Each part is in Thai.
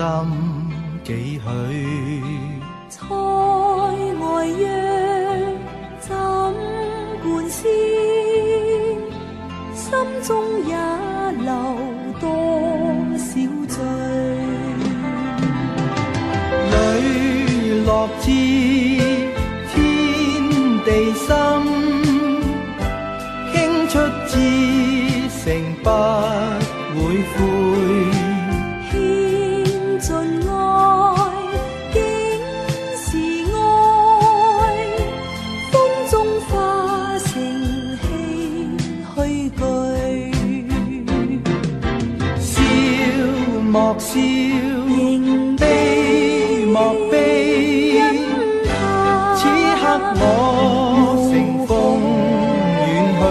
心幾許？塞外約怎灌輸？心中也留多少罪？磊落知天地心，傾出至誠不會悔。莫笑，悲莫悲，此刻我乘風遠去，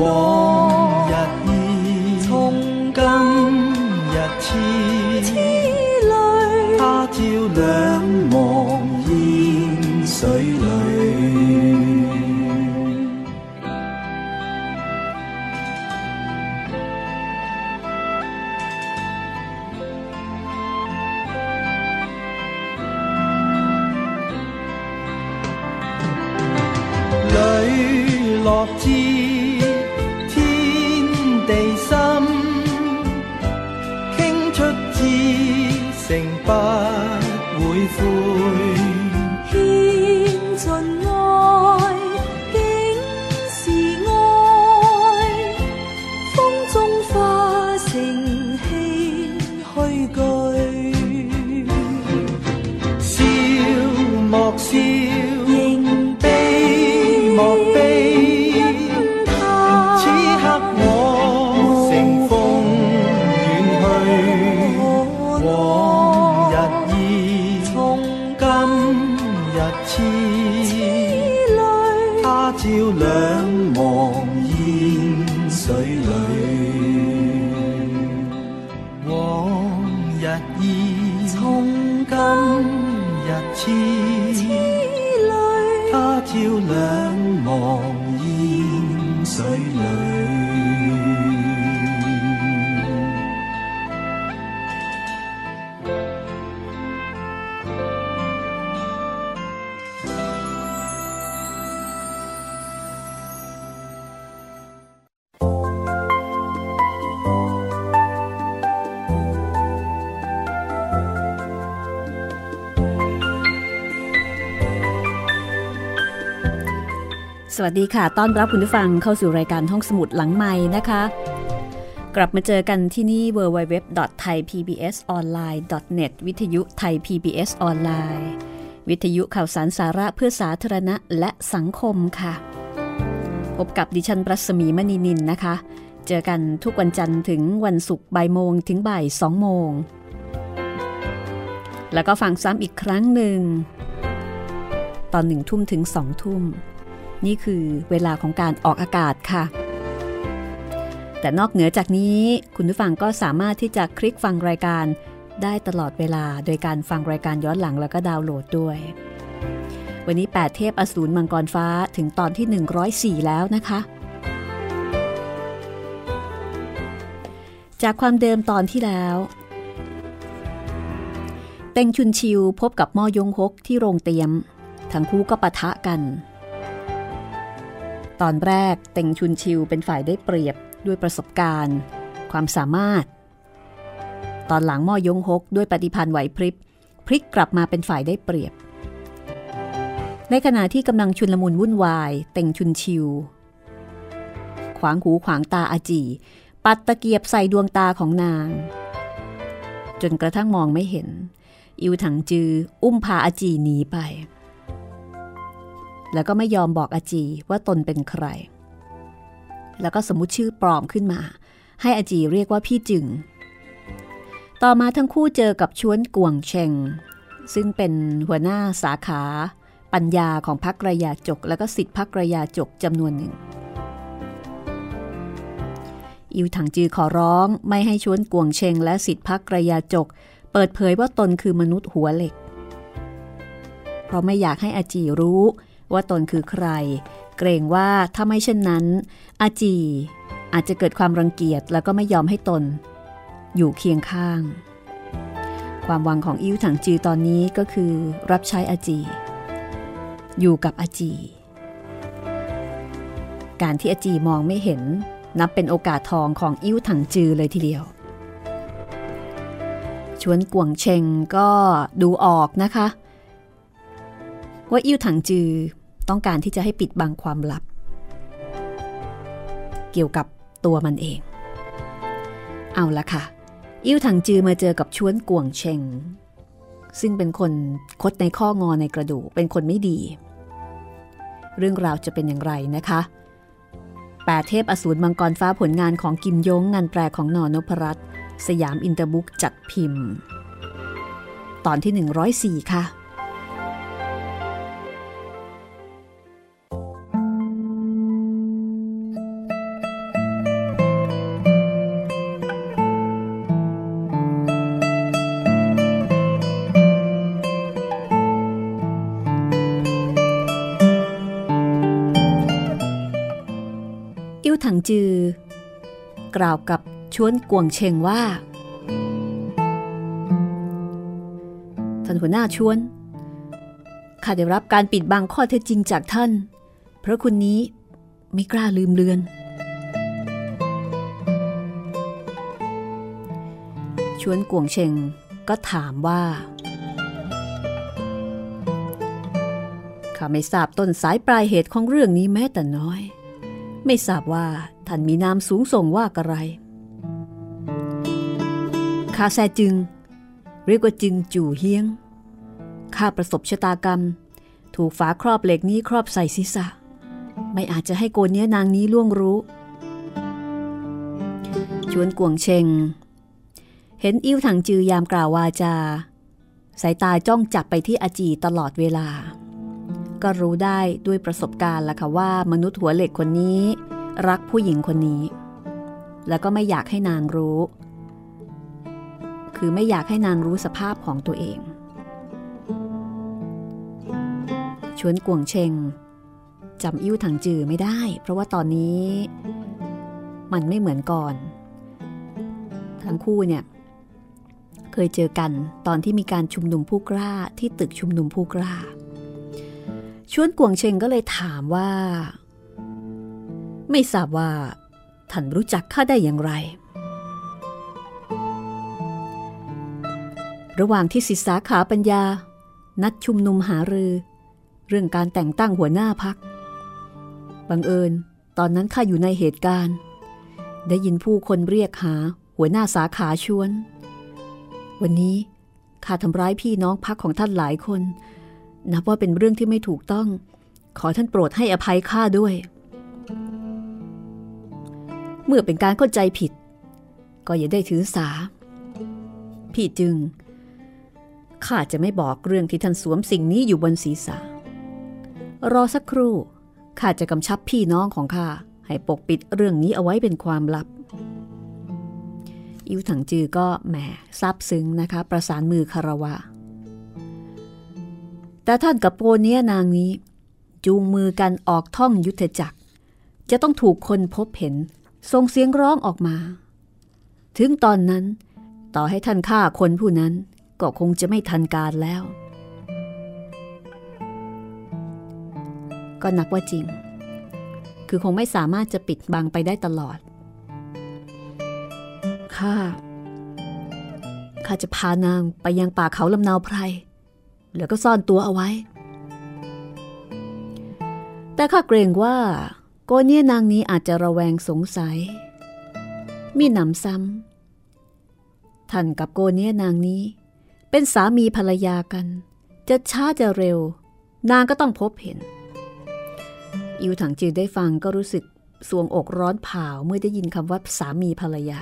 往日意，今日痴，他朝兩忘煙水裏。สวัสดีค่ะต้อนรับคุณผู้ฟังเข้าสู่รายการห้องสมุดหลังไมค์นะคะกลับมาเจอกันที่นี่ www.thaipbsonline.net วิทยุไทย PBS ออนไลน์วิทยุข่าวสารสาระเพื่อสาธารณะและสังคมค่ะพบกับดิฉันรัศมีมณีนินนะคะเจอกันทุกวันจันทร์ถึงวันศุกร์บ่ายโมงถึงบ่ายสองโมงแล้วก็ฟังซ้ำอีกครั้งหนึ่งตอนหนึ่งทุ่มถึงสองทุ่มนี่คือเวลาของการออกอากาศค่ะแต่นอกเหนือจากนี้คุณผู้ฟังก็สามารถที่จะคลิกฟังรายการได้ตลอดเวลาโดยการฟังรายการย้อนหลังแล้วก็ดาวน์โหลดด้วยวันนี้8เทพอสูรมังกรฟ้าถึงตอนที่104แล้วนะคะจากความเดิมตอนที่แล้วเต็งชุนชิวพบกับม่อยงฮกที่โรงเตี๊ยมทั้งคู่ก็ปะทะกันตอนแรกเต็งชุนชิวเป็นฝ่ายได้เปรียบด้วยประสบการณ์ความสามารถตอนหลังม่อยงฮกด้วยปฏิภาณไหวพริบพลิกกลับมาเป็นฝ่ายได้เปรียบในขณะที่กำลังชุลมุนวุ่นวายเต็งชุนชิวขวางหูขวางตาอาจีปัดตะเกียบใส่ดวงตาของนางจนกระทั่งมองไม่เห็นอิวถังจืออุ้มพาอาจีหนีไป แล้วก็ไม่ยอมบอกอาจีว่าตนเป็นใครแล้วก็สมมุติชื่อปลอมขึ้นมาให้อาจีเรียกว่าพี่จึงต่อมาทั้งคู่เจอกับชวนกวงเชงซึ่งเป็นหัวหน้าสาขาปัญญาของพรรคระยาจกและก็ศิษย์พรรคระยาจกจำนวนหนึ่งอิวถังจือขอร้องไม่ให้ชวนกวงเชงและศิษย์พรรคระยาจกเปิดเผยว่าตนคือมนุษย์หัวเหล็กเพราะไม่อยากให้อาจีรู้ว่าตนคือใครเกรงว่าถ้าไม่เช่นนั้นอาจีอาจจะเกิดความรังเกียจแล้วก็ไม่ยอมให้ตนอยู่เคียงข้างความหวังของอิ้วถังจือตอนนี้ก็คือรับใช้อาจีอยู่กับอาจีการที่อาจีมองไม่เห็นนับเป็นโอกาสทองของอิ้วถังจือเลยทีเดียวชวนกวงเชงก็ดูออกนะคะว่าอิ้วถังจือต้องการที่จะให้ปิดบังความลับเกี่ยวกับตัวมันเองเอาละค่ะอิ้วถังจือมาเจอกับชวนกวงเชงซึ่งเป็นคนคดในข้องอในกระดูกเป็นคนไม่ดีเรื่องราวจะเป็นอย่างไรนะคะแปดเทพอสูรมังกรฟ้าผลงานของกิมยงงานแปลของนนพรัตน์สยามอินเตอร์บุ๊กจัดพิมพ์ตอนที่104ค่ะถังจือกล่าวกับชวนกวงเชงว่าท่านหัวหน้าชวนข้าได้รับการปิดบังข้อเท็จจริงจากท่านเพราะคุณนี้ไม่กล้าลืมเลือนชวนกวงเชงก็ถามว่าข้าไม่ทราบต้นสายปลายเหตุของเรื่องนี้แม้แต่น้อยไม่ทราบว่าท่านมีนามสูงส่งว่าอะไรข้าแซ่จึงเรียกว่าจึงจู่เฮียงข้าประสบชะตากรรมถูกฝาครอบเหล็กนี้ครอบใส่ศีรษะไม่อาจจะให้โกนเนื้อนางนี้ล่วงรู้ชวนกวงเชงเห็นอิ้วถังจือยามกล่าววาจาสายตาจ้องจับไปที่อาจีตลอดเวลาก็รู้ได้ด้วยประสบการณ์ล่ะค่ะว่ามนุษย์หัวเหล็กคนนี้รักผู้หญิงคนนี้แล้วก็ไม่อยากให้นางรู้คือไม่อยากให้นางรู้สภาพของตัวเองชวนกวงเชงจำอิ้วถังจือไม่ได้เพราะว่าตอนนี้มันไม่เหมือนก่อนทั้งคู่เนี่ยเคยเจอกันตอนที่มีการชุมนุมผู้กล้าที่ตึกชุมนุมผู้กล้าชวนกวงเชงก็เลยถามว่าไม่ทราบว่าท่านรู้จักข้าได้อย่างไรระหว่างที่ศิษย์สาขาปัญญานัดชุมนุมหารือเรื่องการแต่งตั้งหัวหน้าพรรคบังเอิญตอนนั้นข้าอยู่ในเหตุการณ์ได้ยินผู้คนเรียกหาหัวหน้าสาขาชวนวันนี้ข้าทำร้ายพี่น้องพรรคของท่านหลายคนนับว่าเป็นเรื่องที่ไม่ถูกต้องขอท่านโปรดให้อภัยข้าด้วยเมื่อเป็นการเข้าใจผิดก็อย่าได้ถือสาพี่จึงข้าจะไม่บอกเรื่องที่ท่านสวมสิ่งนี้อยู่บนศีรษะรอสักครู่ข้าจะกำชับพี่น้องของข้าให้ปกปิดเรื่องนี้เอาไว้เป็นความลับอิ้วถังจือก็แหมซาบซึ้งนะคะประสานมือคารวะแต่ท่านกับโปเนียนางนี้จูงมือกันออกท่องยุทธจักรจะต้องถูกคนพบเห็นส่งเสียงร้องออกมาถึงตอนนั้นต่อให้ท่านฆ่าคนผู้นั้นก็คงจะไม่ทันการแล้วก็นับว่าจริงคือคงไม่สามารถจะปิดบังไปได้ตลอดข้าจะพานางไปยังป่าเขาลำนาวไพรแล้วก็ซ่อนตัวเอาไว้แต่ข้าเกรงว่าโกเนียนางนี้อาจจะระแวงสงสัยมีหนำซ้ำท่านกับโกเนียนางนี้เป็นสามีภรรยากันจะช้าจะเร็วนางก็ต้องพบเห็น อิวถังจือได้ฟังก็รู้สึกสวงอกร้อนเผาเมื่อได้ยินคำว่าสามีภรรยา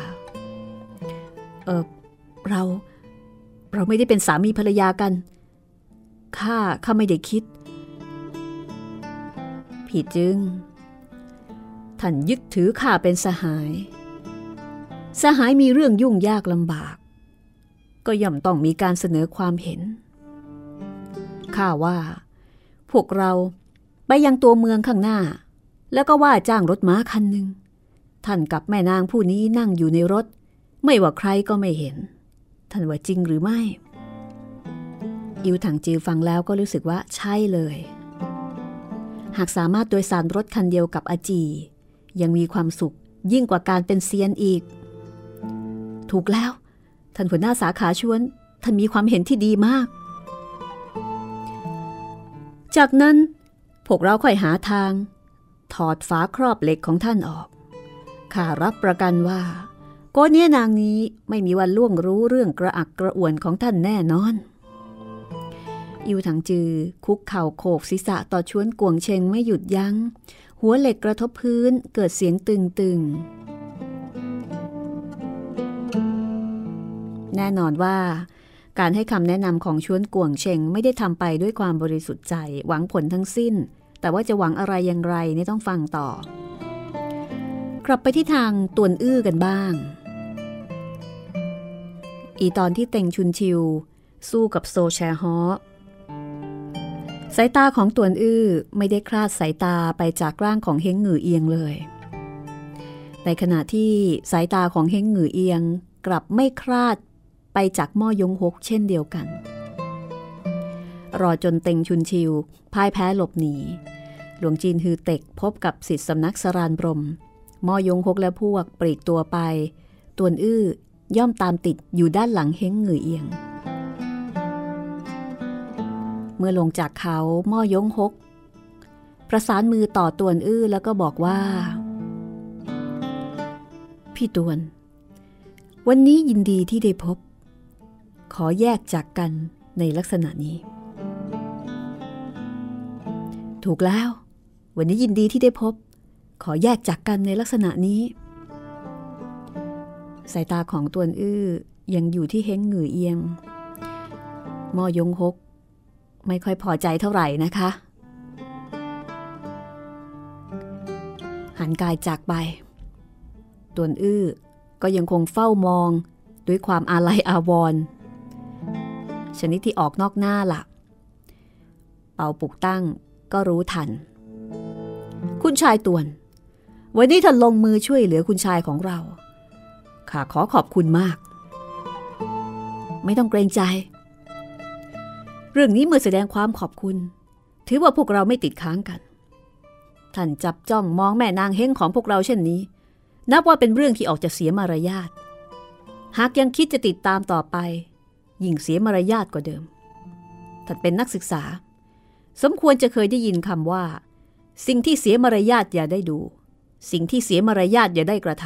เราไม่ได้เป็นสามีภรรยากันข้าไม่ได้คิดผิดจึงท่านยึดถือข้าเป็นสหายมีเรื่องยุ่งยากลำบากก็ย่อมต้องมีการเสนอความเห็นข้าว่าพวกเราไปยังตัวเมืองข้างหน้าแล้วก็ว่าจ้างรถม้าคันหนึ่งท่านกับแม่นางผู้นี้นั่งอยู่ในรถไม่ว่าใครก็ไม่เห็นท่านว่าจริงหรือไม่อิวถังจือฟังแล้วก็รู้สึกว่าใช่เลยหากสามารถโดยสารรถคันเดียวกับอาจียังมีความสุขยิ่งกว่าการเป็นเซียนอีกถูกแล้วท่านหัวหน้าสาขาชวนท่านมีความเห็นที่ดีมากจากนั้นพวกเราค่อยหาทางถอดฝาครอบเหล็กของท่านออกข้ารับประกันว่าโกเนียนางนี้ไม่มีวันล่วงรู้เรื่องกระอักกระอ่วนของท่านแน่นอนอิวถังจือคุกเข่าโขกศีรษะต่อชวนกวงเชงไม่หยุดยั้งหัวเหล็กกระทบพื้นเกิดเสียงตึงๆแน่นอนว่าการให้คำแนะนำของชวนกวงเชงไม่ได้ทำไปด้วยความบริสุทธิ์ใจหวังผลทั้งสิ้นแต่ว่าจะหวังอะไรอย่างไรนี่ต้องฟังต่อกลับไปที่ทางตวนอื้อกันบ้างอีตอนที่เต็งชุนชิวสู้กับโซแชฮ้อสายตาของตวนอื้อไม่ได้คลาดสายตาไปจากร่างของเฮงหงือเอียงเลยในขณะที่สายตาของเฮงหงือเอียงกลับไม่คลาดไปจากม่อยงฮกเช่นเดียวกันรอจนเต็งชุนชิวพ่ายแพ้หลบหนีหลวงจีนฮือเต็กพบกับศิษย์สำนักสรานบรมม่อยงฮกและพวกปลีกตัวไปตวนอื้อย่อมตามติดอยู่ด้านหลังเฮงหงือเอียงเมื่อลงจากเขาม่อยงฮกประสานมือต่อตวนอื้อแล้วก็บอกว่าพี่ตวนวันนี้ยินดีที่ได้พบขอแยกจากกันในลักษณะนี้ถูกแล้ววันนี้ยินดีที่ได้พบขอแยกจากกันในลักษณะนี้สายตาของตวนอื้อยังอยู่ที่เฮงหงือเอียงม่อยงฮกไม่ค่อยพอใจเท่าไหร่นะคะหันกายจากไปตวนอื้อก็ยังคงเฝ้ามองด้วยความอาลัยอาวรณ์ชนิดที่ออกนอกหน้าล่ะเป่าปุกตั้งก็รู้ทันคุณชายตวนวันนี้ท่านลงมือช่วยเหลือคุณชายของเราข้าขอขอบคุณมากไม่ต้องเกรงใจเรื่องนี้เมื่อแสดงความขอบคุณถือว่าพวกเราไม่ติดค้างกันท่านจับจ้องมองแม่นางเฮงของพวกเราเช่นนี้นับว่าเป็นเรื่องที่ออกจะเสียมารยาทหากยังคิดจะติดตามต่อไปยิ่งเสียมารยาทกว่าเดิมท่านเป็นนักศึกษาสมควรจะเคยได้ยินคำว่าสิ่งที่เสียมารยาทอย่าได้ดูสิ่งที่เสียมารยาทอย่าได้กระท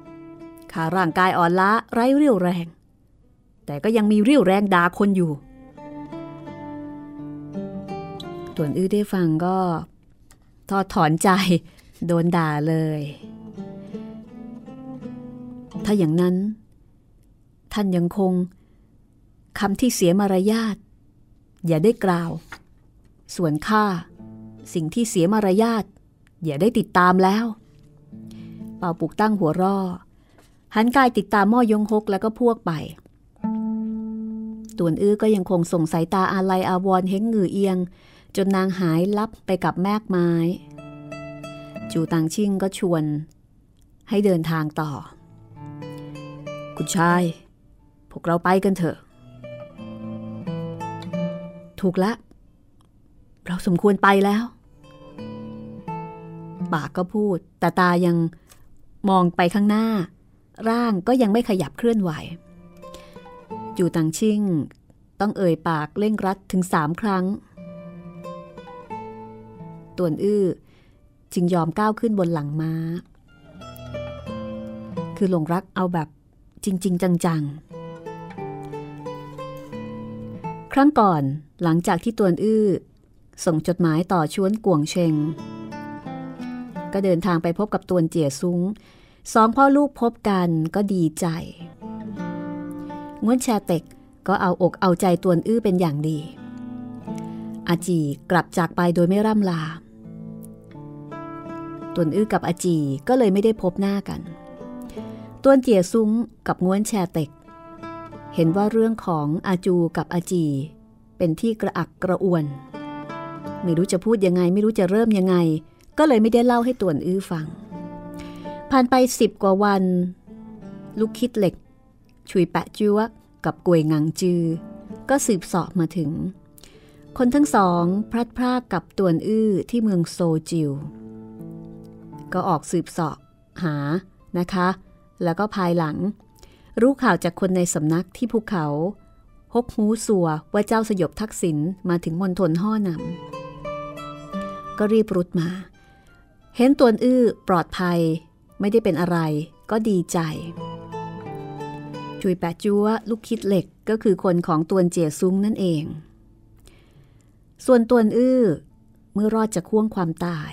ำข้าร่างกายอ่อนล้าไร้เรี่ยวแรงแต่ก็ยังมีเรี่ยวแรงด่าคนอยู่ตวนอื้อได้ฟังก็ท้อถอนใจโดนด่าเลยถ้าอย่างนั้นท่านยังคงคำที่เสียมารยาทอย่าได้กล่าวส่วนข้าสิ่งที่เสียมารยาทอย่าได้ติดตามแล้วเป่าปุกตั้งหัวร่อหันกายติดตามม่อยงฮกแล้วก็พวกไปตวนอื้อก็ยังคงส่งสายตาอาลัยอาวรณ์เฮงหงือเอียงจนนางหายลับไปกับแมกไม้จูตังชิ่งก็ชวนให้เดินทางต่อคุณชายพวกเราไปกันเถอะถูกละเราสมควรไปแล้วปากก็พูดแต่ตายังมองไปข้างหน้าร่างก็ยังไม่ขยับเคลื่อนไหวจูตังชิ่งต้องเอ่ยปากเร่งรัดถึง3ครั้งตวนอื้อจึงยอมก้าวขึ้นบนหลังม้าคือหลงรักเอาแบบจริงๆจังๆครั้งก่อนหลังจากที่ตวนอื้อส่งจดหมายต่อชวนกวงเชง ก็เดินทางไปพบกับตวนเจี๋ยซุ้งสองพ่อลูกพบกันก็ดีใจง้วนแชเต็กก็เอาอกเอาใจตวนอื้อเป็นอย่างดีอาจีกลับจากไปโดยไม่ร่ำลาตวนอื้อกับอาจีก็เลยไม่ได้พบหน้ากันตวนเจี๋ยซุ้งกับง้วนแชเต็กเห็นว่าเรื่องของอาจูกับอาจีเป็นที่กระอักกระอ่วนไม่รู้จะพูดยังไงไม่รู้จะเริ่มยังไงก็เลยไม่ได้เล่าให้ตวนอื้อฟังผ่านไป10 กว่าวันลูกคิดเหล็กชุยแปะจั๊วกับกวยงังจือก็สืบเสาะมาถึงคนทั้งสองพลัดพรากกับตวนอื้อที่เมืองโซจิวก็ออกสืบเสาะหานะคะแล้วก็ภายหลังรู้ข่าวจากคนในสำนักที่ภูเขาฮกฮู้สัวว่าเจ้าสยบทักษิณมาถึงมณฑลฮ่อหนำก็รีบรุดมาเห็นตวนอื้อปลอดภัยไม่ได้เป็นอะไรก็ดีใจจุยแปะจั๊วลูกคิดเหล็กก็คือคนของตวนเจี๋ยซุ้งนั่นเองส่วนตวนอื้อเมื่อรอดจากข่วงความตาย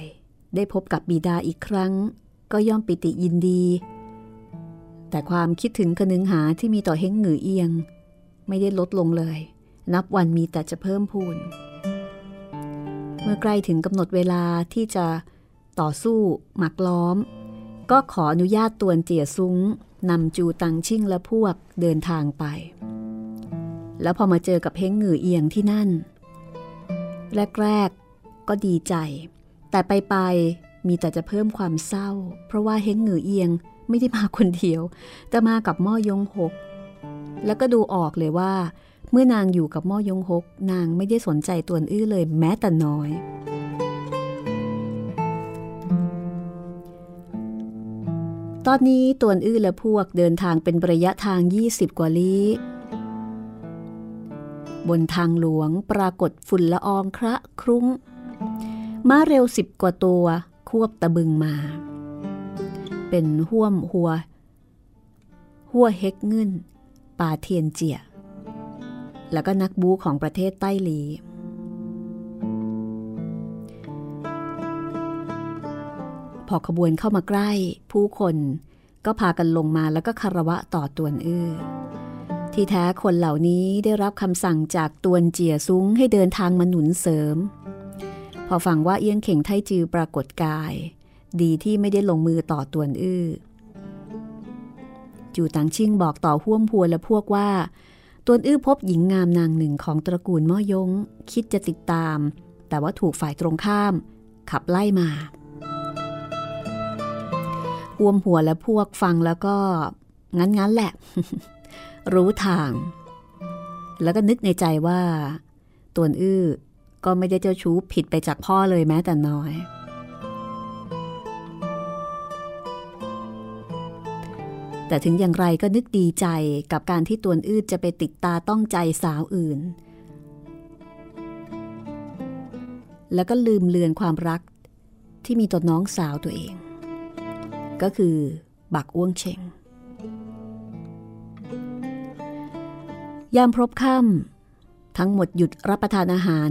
ได้พบกับบิดาอีกครั้งก็ย่อมปิติยินดีแต่ความคิดถึงคนึงหาที่มีต่อเฮงหงือเอียงไม่ได้ลดลงเลยนับวันมีแต่จะเพิ่มพูนเมื่อใกล้ถึงกำหนดเวลาที่จะต่อสู้หมักล้อมก็ขออนุญาตตวนเจี๋ยซุ้งนำจูตังชิ่งและพวกเดินทางไปแล้วพอมาเจอกับเฮงหงือเอียงที่นั่นแรกๆก็ดีใจแต่ไปมีแต่จะเพิ่มความเศร้าเพราะว่าเฮงหงือเอียงไม่ได้มาคนเดียวแต่มากับม่อยงหกแล้วก็ดูออกเลยว่าเมื่อนางอยู่กับม่อยงหกนางไม่ได้สนใจตวนอื้อเลยแม้แต่น้อยตอนนี้ตวนอื้อและพวกเดินทางเป็นระยะทาง20 กว่าลี้บนทางหลวงปรากฏฝุ่นละอองคระครุ้งม้าเร็ว10 กว่าตัวควบตะบึงมาเป็นห่วมหัวเฮกเงินป่าเทียนเจียแล้วก็นักบูของประเทศใต้หลีพอขบวนเข้ามาใกล้ผู้คนก็พากันลงมาแล้วก็คารวะต่อตวนอื้อที่แท้คนเหล่านี้ได้รับคำสั่งจากตวนเจี๋ยซุ้งให้เดินทางมาหนุนเสริมพอฟังว่าเอี้ยงเข่งไทจือปรากฏกายดีที่ไม่ได้ลงมือต่อตวนอื้อจูตังชิ่งบอกต่อห้วมพัวและพวกว่าตวนอื้อพบหญิงงามนางหนึ่งของตระกูลม่อยงคิดจะติดตามแต่ว่าถูกฝ่ายตรงข้ามขับไล่มาห้วมพัวและพวกฟังแล้วก็งั้นแหละ รู้ทางแล้วก็นึกในใจว่าตวนอื้อก็ไม่ได้เจ้าชู้ผิดไปจากพ่อเลยแม้แต่น้อยแต่ถึงอย่างไรก็นึกดีใจกับการที่ตวนอื้อจะไปติดตาต้องใจสาวอื่นแล้วก็ลืมเลือนความรักที่มีต่อน้องสาวตัวเองก็คือบักอ้วงเชงยามพรบค่ำทั้งหมดหยุดรับประทานอาหาร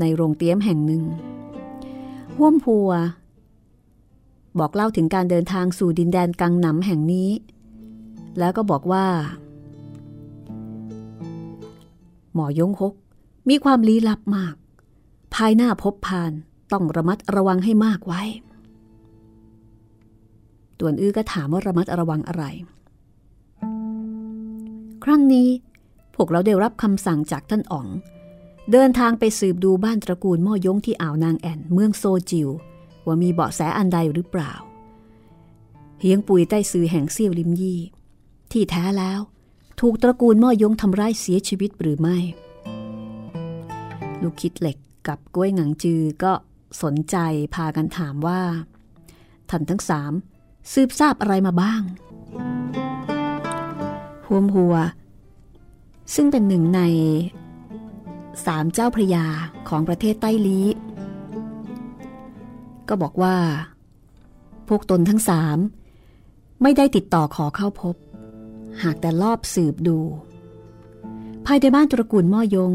ในโรงเตี้ยมแห่งหนึ่งห้วมพัวบอกเล่าถึงการเดินทางสู่ดินแดนกังหนำแห่งนี้แล้วก็บอกว่าหมอยงฮกมีความลี้ลับมากภายหน้าพบพานต้องระมัดระวังให้มากไว้ตวนอื้อก็ถามว่าระมัดระวังอะไรครั้งนี้พวกเราได้รับคำสั่งจากท่านอ๋องเดินทางไปสืบดูบ้านตระกูลม่อยงที่อ่าวนางแอ่นเมืองโซจิวว่ามีเบาะแสอันใดหรือเปล่าเฮียงปุยใต้ซือแห่งเซี่ยวลิมยี่ที่แท้แล้วถูกตระกูลม่อยงทำร้ายเสียชีวิตหรือไม่ลูกคิดเหล็กกับก้วยหงังจือก็สนใจพากันถามว่าท่านทั้งสามสืบทราบอะไรมาบ้างห้วมหัวซึ่งเป็นหนึ่งใน3 เจ้าพระยาของประเทศใต้ลีก็บอกว่าพวกตนทั้งสามไม่ได้ติดต่อขอเข้าพบหากแต่ลอบสืบดูภายในบ้านตระกูลม่อยง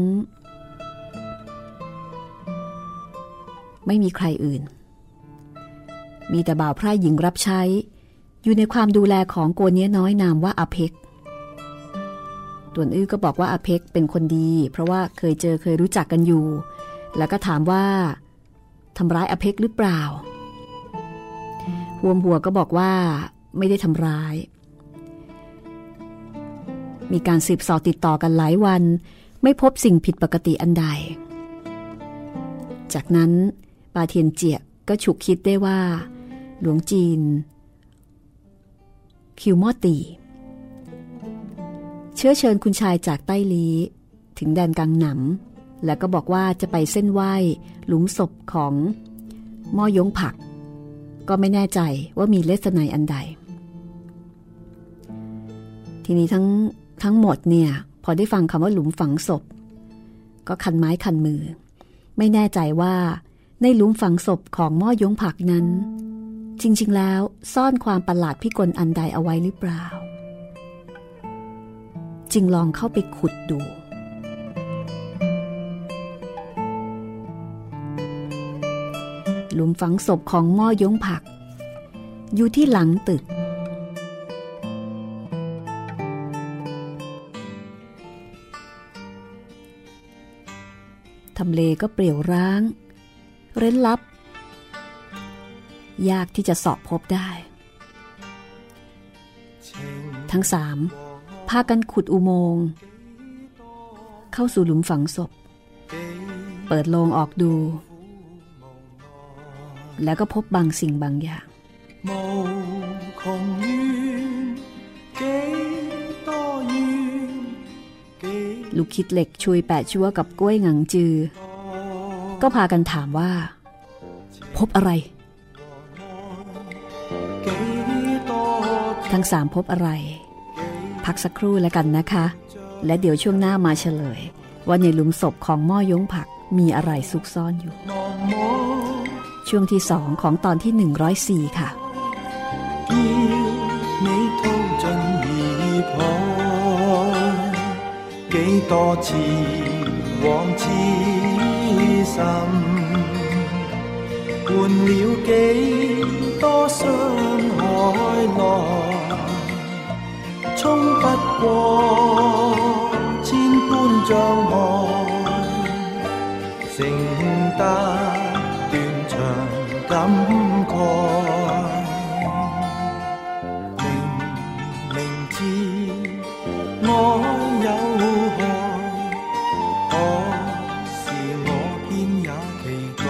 ไม่มีใครอื่น มีแต่บ่าวไพร่หญิงรับใช้อยู่ในความดูแลของโกเนียน้อยนามว่าอาเพกต่วนอื้อก็บอกว่าอาเพกเป็นคนดีเพราะว่าเคยรู้จักกันอยู่แล้วก็ถามว่าทำร้ายอาเพกหรือเปล่าหวมหัวก็บอกว่าไม่ได้ทำร้ายมีการสืบสอบติดต่อกันหลายวันไม่พบสิ่งผิดปกติอันใดจากนั้นปาเทียนเจียก็ฉุกคิดได้ว่าหลวงจีนคิวมอตีเชื้อเชิญคุณชายจากใต้ลีถึงแดนกังหนำแล้วก็บอกว่าจะไปเส้นไหว้หลุมศพของม่อยงผักก็ไม่แน่ใจว่ามีเลสไนอันใดทีนี้ทั้งหมดเนี่ยพอได้ฟังคำว่าหลุมฝังศพก็คันไม้คันมือไม่แน่ใจว่าในหลุมฝังศพของม่อยงผักนั้นจริงๆแล้วซ่อนความประหลาดพิกลอันใดเอาไว้หรือเปล่าจึงลองเข้าไปขุดดูหลุมฝังศพของม่อยงผักอยู่ที่หลังตึกทำเลก็เปลี่ยวร้างเร้นลับยากที่จะสอบพบได้ทั้งสามพากันขุดอุโมงค์เข้าสู่หลุมฝังศพเปิดโลงออกดูแล้วก็พบบางสิ่งบางอย่างลูกคิดเหล็กช่วยแปะชั่วกับกล้วยหงังจือก็พากันถามว่าพบอะไรทั้งสามพบอะไรพักสักครู่แล้วกันนะคะและเดี๋ยวช่วงหน้ามาเฉลยว่าในหลุมศพของม่อยงผักมีอะไรซุกซ่อนอยู่ช่วงที่2ของตอนที่104ค่ะ衝不過千般障礙承擔斷腸感慨明知我有害可是我偏也期待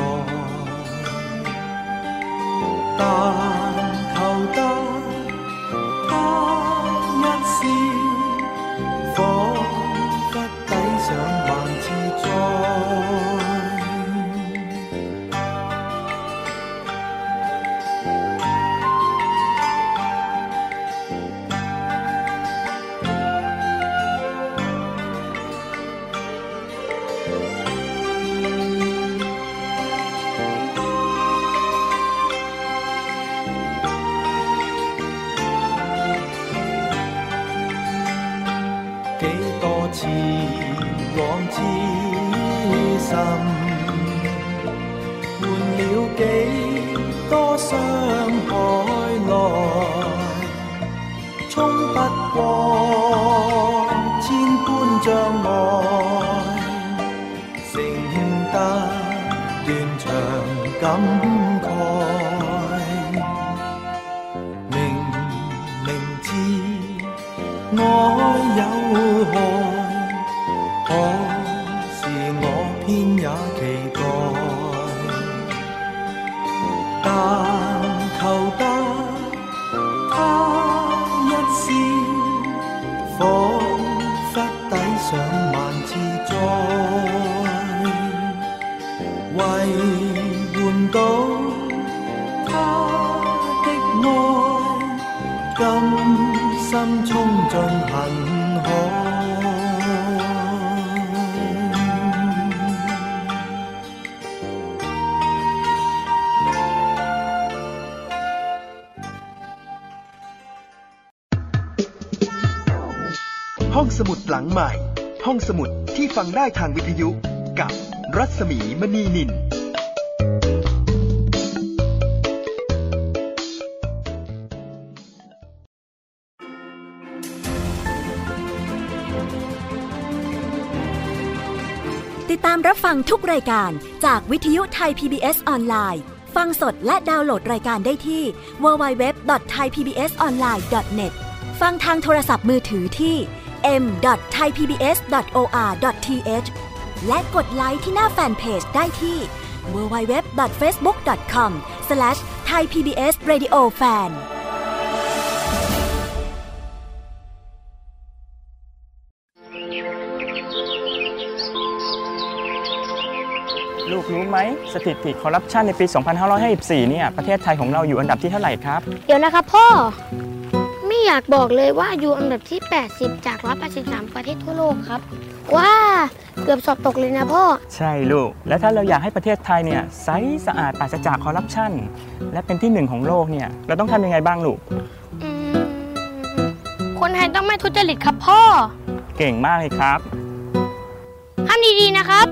但求得สมุดที่ฟังได้ทางวิทยุกับรัศมีมณีนิน ติดตามรับฟังทุกรายการจากวิทยุไทย PBS ออนไลน์ฟังสดและดาวน์โหลดรายการได้ที่ www.thaipbsonline.net ฟังทางโทรศัพท์มือถือที่ m.thaipbs.or.th และกดไลค์ที่หน้าแฟนเพจได้ที่ www.facebook.com/thaipbsradiofanลูกรู้ไหมสถิติคอร์รัปชันในปี 2554 เนี่ยประเทศไทยของเราอยู่อันดับที่เท่าไหร่ครับเดี๋ยวนะครับพ่อไม่อยากบอกเลยว่าอยู่อันดับที่80จาก183ประเทศทั่วโลกครับว้าเกือบสอบตกเลยนะพ่อใช่ลูกและถ้าเราอยากให้ประเทศไทยเนี่ยใสสะอาดปราศจากคอร์รัปชันและเป็นที่1ของโลกเนี่ยเราต้องทำยังไงบ้างลูกคนไทยต้องไม่ทุจริตครับพ่อเก่งมากเลยครับทำดีๆนะครับ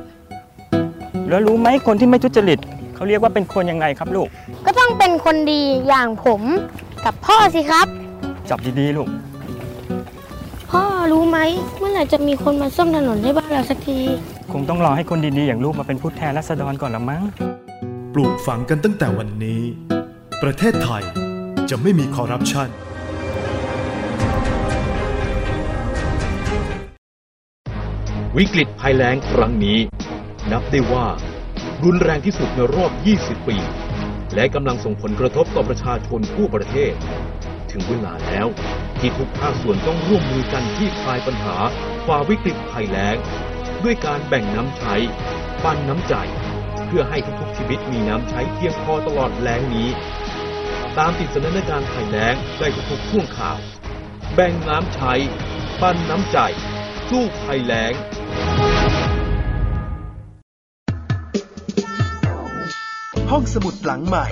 แล้วรู้ไหมคนที่ไม่ทุจริตเขาเรียกว่าเป็นคนยังไงครับลูกก็ต้องเป็นคนดีอย่างผมกับพ่อสิครับจับดีๆลูกพ่อรู้ไหมเมื่อไหร่จะมีคนมาซ่อมถนนให้บ้านเราสักทีคงต้องรอให้คนดีๆอย่างลูกมาเป็นผู้แทนราษฎรก่อนละมั้งปลูกฝังกันตั้งแต่วันนี้ประเทศไทยจะไม่มีคอร์รัปชันวิกฤตภัยแล้งครั้งนี้นับได้ว่ารุนแรงที่สุดในรอบ 20 ปีและกำลังส่งผลกระทบต่อประชาชนทั่วประเทศถึงเวลาแล้วที่ทุกภาคส่วนต้องร่วมมือกันที่คลายปัญหาฝ่าวิกฤตภัยแล้งด้วยการแบ่งน้ำใช้ปันน้ำใจเพื่อให้ทุกๆชีวิตมีน้ำใช้เพียงพอตลอดแล้งนี้ตามติดสถานการณ์ภัยแล้งได้ทุกๆช่วงข่าวแบ่งน้ำใช้ปันน้ำใจสู้ภัยแล้งห้องสมุดหลังใหม่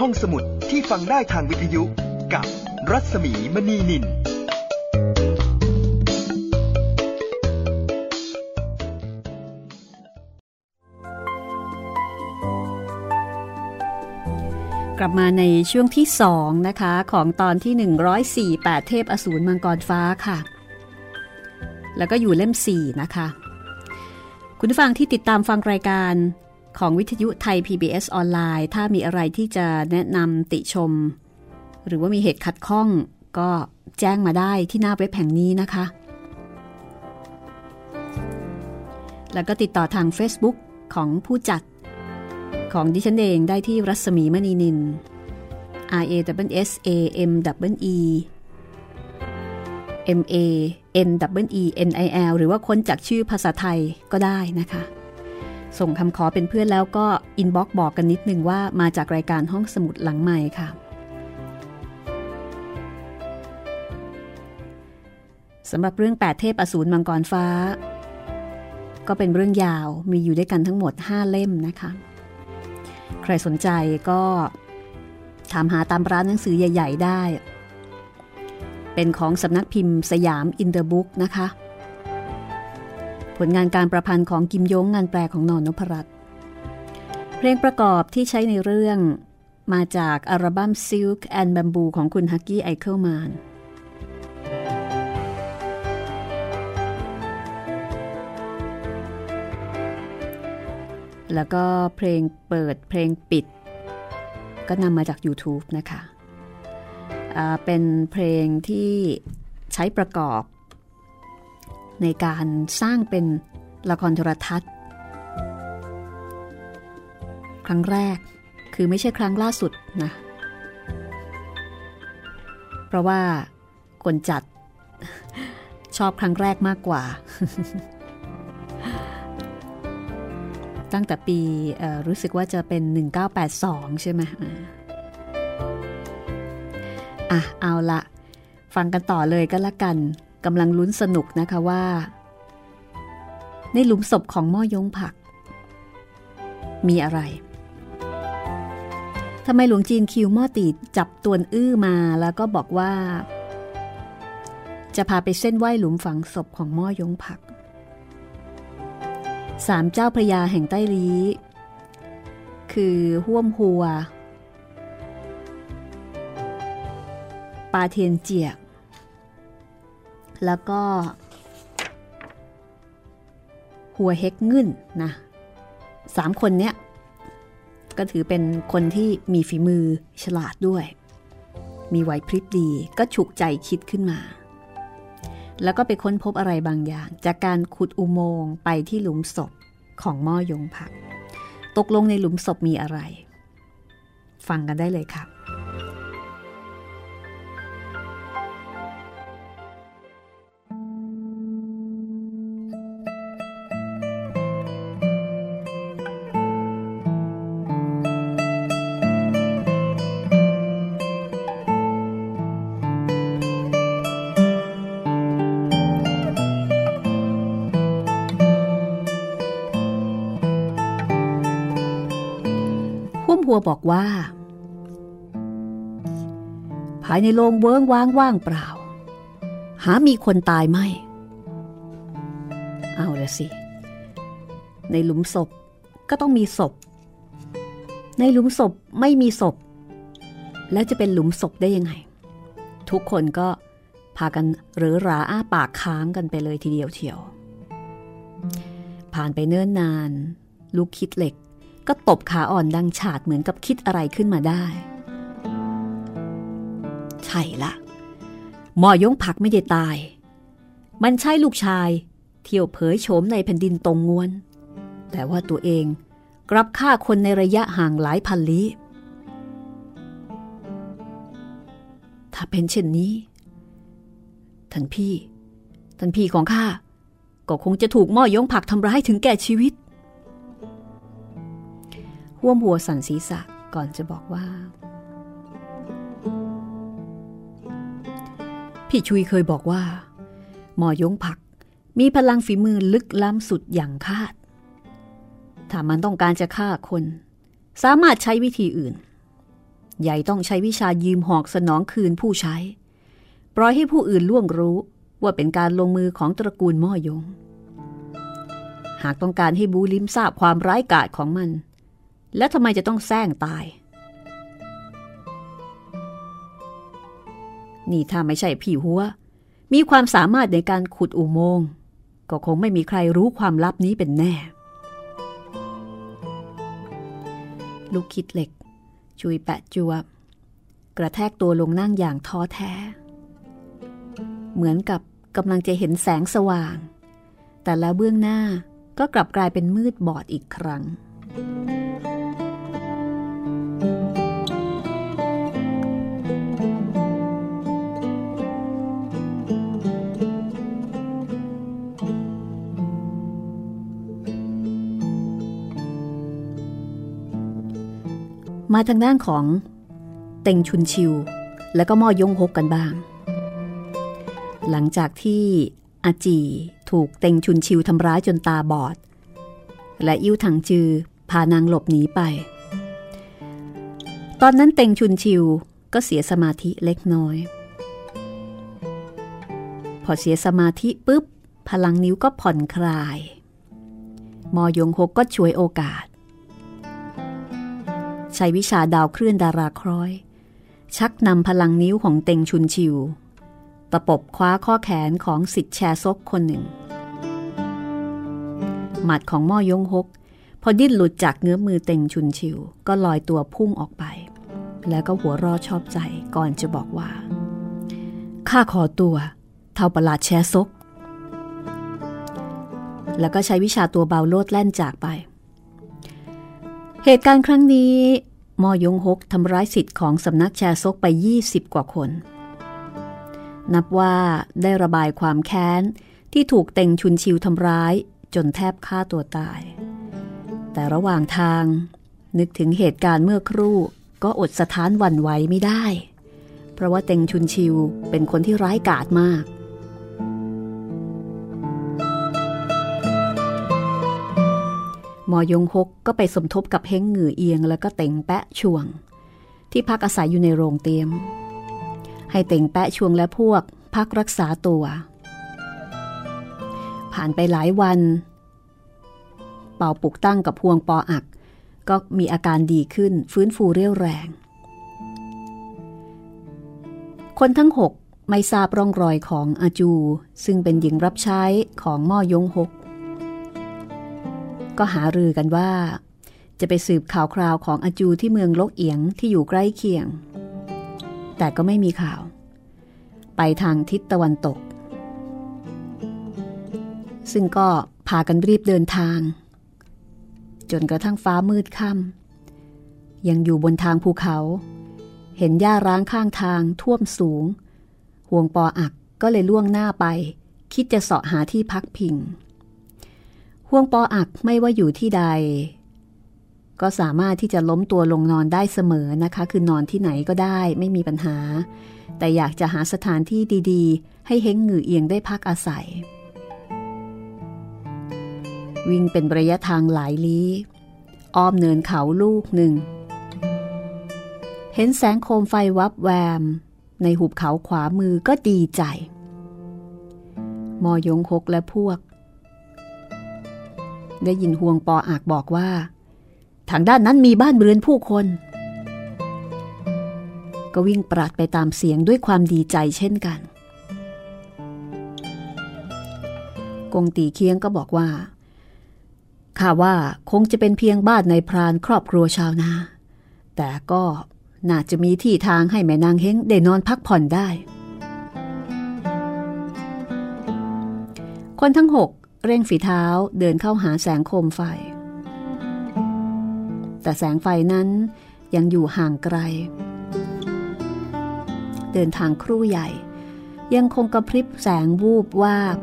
ห้องสมุดที่ฟังได้ทางวิทยุกับรัศมีมณีนินกลับมาในช่วงที่2นะคะของตอนที่104 8เทพอสูรมังกรฟ้าค่ะแล้วก็อยู่เล่ม4นะคะคุณผู้ฟังที่ติดตามฟังรายการของวิทยุไทย PBS ออนไลน์ถ้ามีอะไรที่จะแนะนำติชมหรือว่ามีเหตุขัดข้องก็แจ้งมาได้ที่หน้าเว็บแห่งนี้นะคะแล้วก็ติดต่อทาง Facebook ของผู้จัดของดิฉันเองได้ที่รัศมีมณีนิน RASSAMEMANENIL หรือว่าค้นจากชื่อภาษาไทยก็ได้นะคะส่งคำขอเป็นเพื่อนแล้วก็อินบ็อกซ์บอกกันนิดนึงว่ามาจากรายการห้องสมุดหลังใหม่ค่ะสำหรับเรื่อง8เทพอสูรมังกรฟ้าก็เป็นเรื่องยาวมีอยู่ด้วยกันทั้งหมด5เล่มนะคะใครสนใจก็ถามหาตามร้านหนังสือใหญ่ๆได้เป็นของสำนักพิมพ์สยามอินเดอะบุ๊กนะคะผลงานการประพันธ์ของกิมย้งงานแปลของนนท์ นพรัตน์เพลงประกอบที่ใช้ในเรื่องมาจากอัลบั้ม Silk and Bamboo ของคุณฮักกี้ไอเคิลแมนแล้วก็เพลงเปิดเพลงปิดก็นำมาจาก YouTube นะคะเป็นเพลงที่ใช้ประกอบในการสร้างเป็นละครโทรทัศน์ครั้งแรกคือไม่ใช่ครั้งล่าสุดนะเพราะว่าคนจัดชอบครั้งแรกมากกว่าตั้งแต่ปีรู้สึกว่าจะเป็น1982ใช่ไหมอ่ะเอาละฟังกันต่อเลยก็แล้วกันกำลังลุ้นสนุกนะคะว่าในหลุมศพของหม้อยงผักมีอะไรทำไมหลวงจีนคิวหม้อตีจับตวนอื้อมาแล้วก็บอกว่าจะพาไปเส้นไหว้หลุมฝังศพของหม้อยงผักสามเจ้าพระยาแห่งใต้ลี้คือห้วมหัวปาเทียนเจียแล้วก็ หัวเฮกเงินนะสามคนเนี้ยก็ถือเป็นคนที่มีฝีมือฉลาดด้วยมีไหวพริบดีก็ฉุกใจคิดขึ้นมาแล้วก็ไปค้นพบอะไรบางอย่างจากการขุดอุโมงค์ไปที่หลุมศพของม่อยงผักตกลงในหลุมศพมีอะไรฟังกันได้เลยค่ะบอกว่าภายในโรงเวิ้งว้างว่างเปล่าหามีคนตายไหมเอาละสิในหลุมศพก็ต้องมีศพในหลุมศพไม่มีศพแล้วจะเป็นหลุมศพได้ยังไงทุกคนก็พากันเรือราอ้าปากค้างกันไปเลยทีเดียวเชียวผ่านไปเนิ่นนานลูกคิดเหล็กก็ตบขาอ่อนดังฉาดเหมือนกับคิดอะไรขึ้นมาได้ใช่ละม่อยงผักไม่ได้ตายมันใช่ลูกชายเที่ยวเผยโฉมในแผ่นดินตรงงวนแต่ว่าตัวเองกลับฆ่าคนในระยะห่างหลายพันลี้ถ้าเป็นเช่นนี้ท่านพี่ของข้าก็คงจะถูกม่อยงผักทำร้ายถึงแก่ชีวิตห้วมหัวสั่นศีรษะก่อนจะบอกว่าพี่ชุยเคยบอกว่าหมอยงผักมีพลังฝีมือลึกล้ำสุดอย่างคาดถ้ามันต้องการจะฆ่าคนสามารถใช้วิธีอื่นใหญ่ต้องใช้วิชายืมหอกสนองคืนผู้ใช้ปล่อยให้ผู้อื่นล่วงรู้ว่าเป็นการลงมือของตระกูลหมอยงหากต้องการให้บูลิมทราบความร้ายกาจของมันแล้วทำไมจะต้องแซงตายนี่ถ้าไม่ใช่พี่หัวมีความสามารถในการขุดอุโมงค์ก็คงไม่มีใครรู้ความลับนี้เป็นแน่ลูกคิดเหล็กจุยแปะจัวกระแทกตัวลงนั่งอย่างท้อแท้เหมือนกับกำลังจะเห็นแสงสว่างแต่แล้วเบื้องหน้าก็กลับกลายเป็นมืดบอดอีกครั้งมาทางด้านของเต็งชุนชิวและก็ม่อยงฮกกันบ้างหลังจากที่อาจีถูกเต็งชุนชิวทำร้ายจนตาบอดและอิ่วถังจือพานางหลบหนีไปตอนนั้นเต็งชุนชิวก็เสียสมาธิเล็กน้อยพอเสียสมาธิปุ๊บพลังนิ้วก็ผ่อนคลายม่อยงฮกก็ฉวยโอกาสใช้วิชาดาวเคลื่อนดาราคล้อยชักนำพลังนิ้วของเต็งชุนชิวตะปบคว้าข้อแขนของศิษย์แชซกคนหนึ่งหมัดของม่อยงฮกพอดิ้นหลุดจากเงื้อมือเต็งชุนชิวก็ลอยตัวพุ่งออกไปแล้วก็หัวเราะชอบใจก่อนจะบอกว่าข้าขอตัวเท่าประหลาดแชซกแล้วก็ใช้วิชาตัวเบาโลดแล่นจากไปเหตุการณ์ครั้งนี้ม่อยงฮกทำร้ายสิทธิ์ของสำนักแชซกไป20กว่าคนนับว่าได้ระบายความแค้นที่ถูกเต็งชุนชิวทำร้ายจนแทบฆ่าตัวตายแต่ระหว่างทางนึกถึงเหตุการณ์เมื่อครู่ก็อดสะท้านหวั่นไหวไม่ได้เพราะว่าเต็งชุนชิวเป็นคนที่ร้ายกาจมากมอยงฮกก็ไปสมทบกับเฮ้งหงือเอียงแล้วก็เต็งแปะช่วงที่พักอาศัยอยู่ในโรงเตี๊ยมให้เต็งแปะช่วงและพวกพักรักษาตัวผ่านไปหลายวันเป่าปุกตั้งกับพวงปออักก็มีอาการดีขึ้นฟื้นฟูเรี่ยวแรงคนทั้งหกไม่ทราบร่องรอยของอาจูซึ่งเป็นหญิงรับใช้ของม่อยงฮก ก็หารือกันว่าจะไปสืบข่าวคราวของอาจูที่เมืองลกเอียงที่อยู่ใกล้เคียงแต่ก็ไม่มีข่าวไปทางทิศตะวันตกซึ่งก็พากันรีบเดินทางจนกระทั่งฟ้ามืดค่ำยังอยู่บนทางภูเขาเห็นหญ้าร้างข้างทางท่วมสูงห่วงปออักก็เลยล่วงหน้าไปคิดจะเสาะหาที่พักพิงห่วงปออักไม่ว่าอยู่ที่ใดก็สามารถที่จะล้มตัวลงนอนได้เสมอนะคะคือนอนที่ไหนก็ได้ไม่มีปัญหาแต่อยากจะหาสถานที่ดีๆให้เฮ้งหงือเอียงได้พักอาศัยวิ่งเป็นระยะทางหลายลี้อ้อมเนินเขาลูกหนึ่งเห็นแสงโคมไฟวับแวมในหุบเขาขวามือก็ดีใจมอยงคกและพวกได้ยินห่วงปออักบอกว่าทางด้านนั้นมีบ้านเรือนผู้คนก็วิ่งปราดไปตามเสียงด้วยความดีใจเช่นกันกงตีเคียงก็บอกว่าข้าว่าคงจะเป็นเพียงบ้านในพรานครอบครัวชาวนาแต่ก็น่าจะมีที่ทางให้แม่นางเฮ้งได้นอนพักผ่อนได้คนทั้งหกเร่งฝีเท้าเดินเข้าหาแสงโคมไฟแต่แสงไฟนั้นยังอยู่ห่างไกลเดินทางครู่ใหญ่ยังคงกระพริบแสงวูบวาบ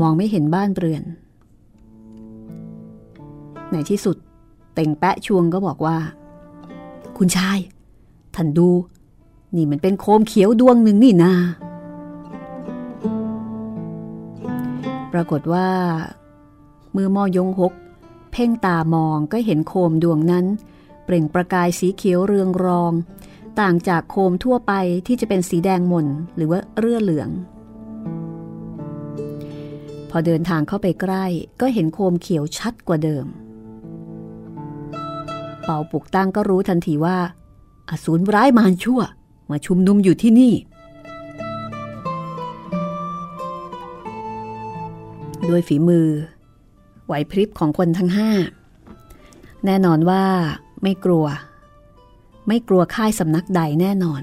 มองไม่เห็นบ้านเรือนในที่สุดเต่งแปะชวงก็บอกว่าคุณชายท่านดูนี่มันเป็นโคมเขียวดวงหนึ่งนี่นาปรากฏว่าเมื่อมอยงหกเพ่งตามองก็เห็นโคมดวงนั้นเปล่งประกายสีเขียวเรืองรองต่างจากโคมทั่วไปที่จะเป็นสีแดงหม่นหรือว่าเรื่อเหลืองพอเดินทางเข้าไปใกล้ก็เห็นโคมเขียวชัดกว่าเดิมเป่าปุกตั้งก็รู้ทันทีว่าอสูรร้ายมารชั่วมาชุมนุมอยู่ที่นี่ด้วยฝีมือไหวพริบของคนทั้งห้าแน่นอนว่าไม่กลัวค่ายสำนักใดแน่นอน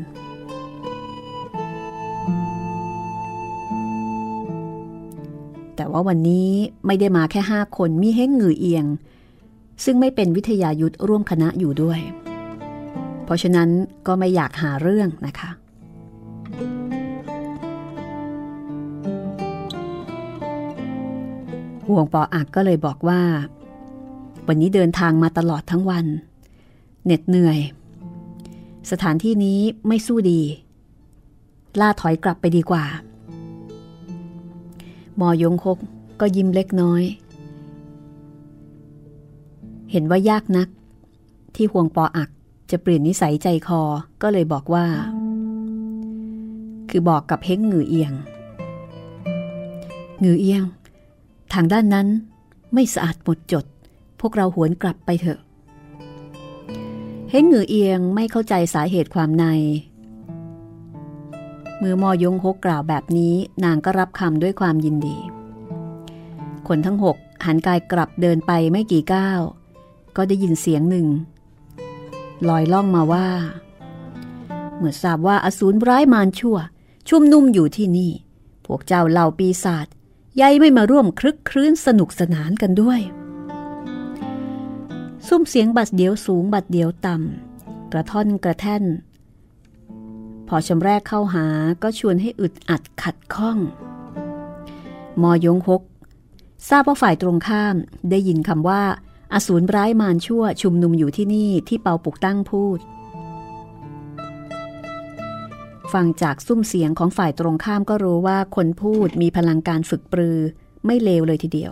แต่ว่าวันนี้ไม่ได้มาแค่5คนมีเฮ้งหงือเอียงซึ่งไม่เป็นวิทยายุทธร่วมคณะอยู่ด้วยเพราะฉะนั้นก็ไม่อยากหาเรื่องนะคะห่วงปออักก็เลยบอกว่าวันนี้เดินทางมาตลอดทั้งวันเหน็ดเหนื่อยสถานที่นี้ไม่สู้ดีล่าถอยกลับไปดีกว่ามอยงคกก็ยิ้มเล็กน้อยเห็นว่ายากนักที่ห่วงปออักจะเปลี่ยนนิสัยใจคอก็เลยบอกว่าคือบอกกับเฮ้งหงือเอียงหงือเอียงทางด้านนั้นไม่สะอาดหมดจดพวกเราหวนกลับไปเถอะเฮ้งหงือเอียงไม่เข้าใจสาเหตุความในเมื่อมอยงหกกล่าวแบบนี้นางก็รับคำด้วยความยินดีคนทั้งหกหันกายกลับเดินไปไม่กี่ก้าวก็ได้ยินเสียงหนึ่งลอยล่องมาว่าเมื่อทราบว่าอสูรร้ายมารชั่วชุมนุมอยู่ที่นี่พวกเจ้าเหล่าปีศาจยัยไม่มาร่วมคลึกคลื้นสนุกสนานกันด้วยซุ้มเสียงบัดเดียวสูงบัดเดียวต่ำกระท่อนกระแท่นพอชำแรกเข้าหาก็ชวนให้อึดอัดขัดข้องมอยงหกทราบว่าฝ่ายตรงข้ามได้ยินคำว่าอสูรร้ายมารชั่วชุมนุมอยู่ที่นี่ที่เปาปุกตั้งพูดฟังจากซุ้มเสียงของฝ่ายตรงข้ามก็รู้ว่าคนพูดมีพลังการฝึกปรือไม่เลวเลยทีเดียว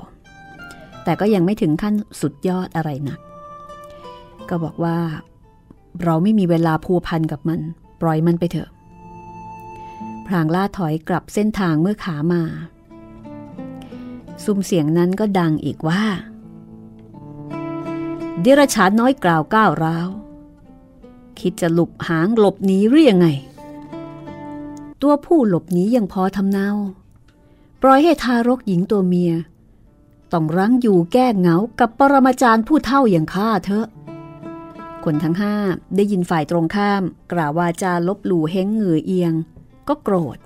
แต่ก็ยังไม่ถึงขั้นสุดยอดอะไรนักก็บอกว่าเราไม่มีเวลาพัวพันกับมันปล่อยมันไปเถอะพลางล่าถอยกลับเส้นทางเมื่อขามาซุ้มเสียงนั้นก็ดังอีกว่าเดรัจฉานน้อยกล่าวก้าวร้าวคิดจะหลบหางหลบหนีหรือยังไงตัวผู้หลบหนียังพอทำเนาปล่อยให้ทารกหญิงตัวเมีย ต้องรั้งอยู่แก้เหงากับปรมาจารย์ผู้เฒ่าอย่างข้าเถอะคนทั้งห้าได้ยินฝ่ายตรงข้ามกล่าววาจาลบหลู่เฮ้งเหงื่อเอียงก็โกรธ